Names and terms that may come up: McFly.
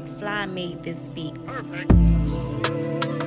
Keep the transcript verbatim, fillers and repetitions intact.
McFly made this week. Perfect.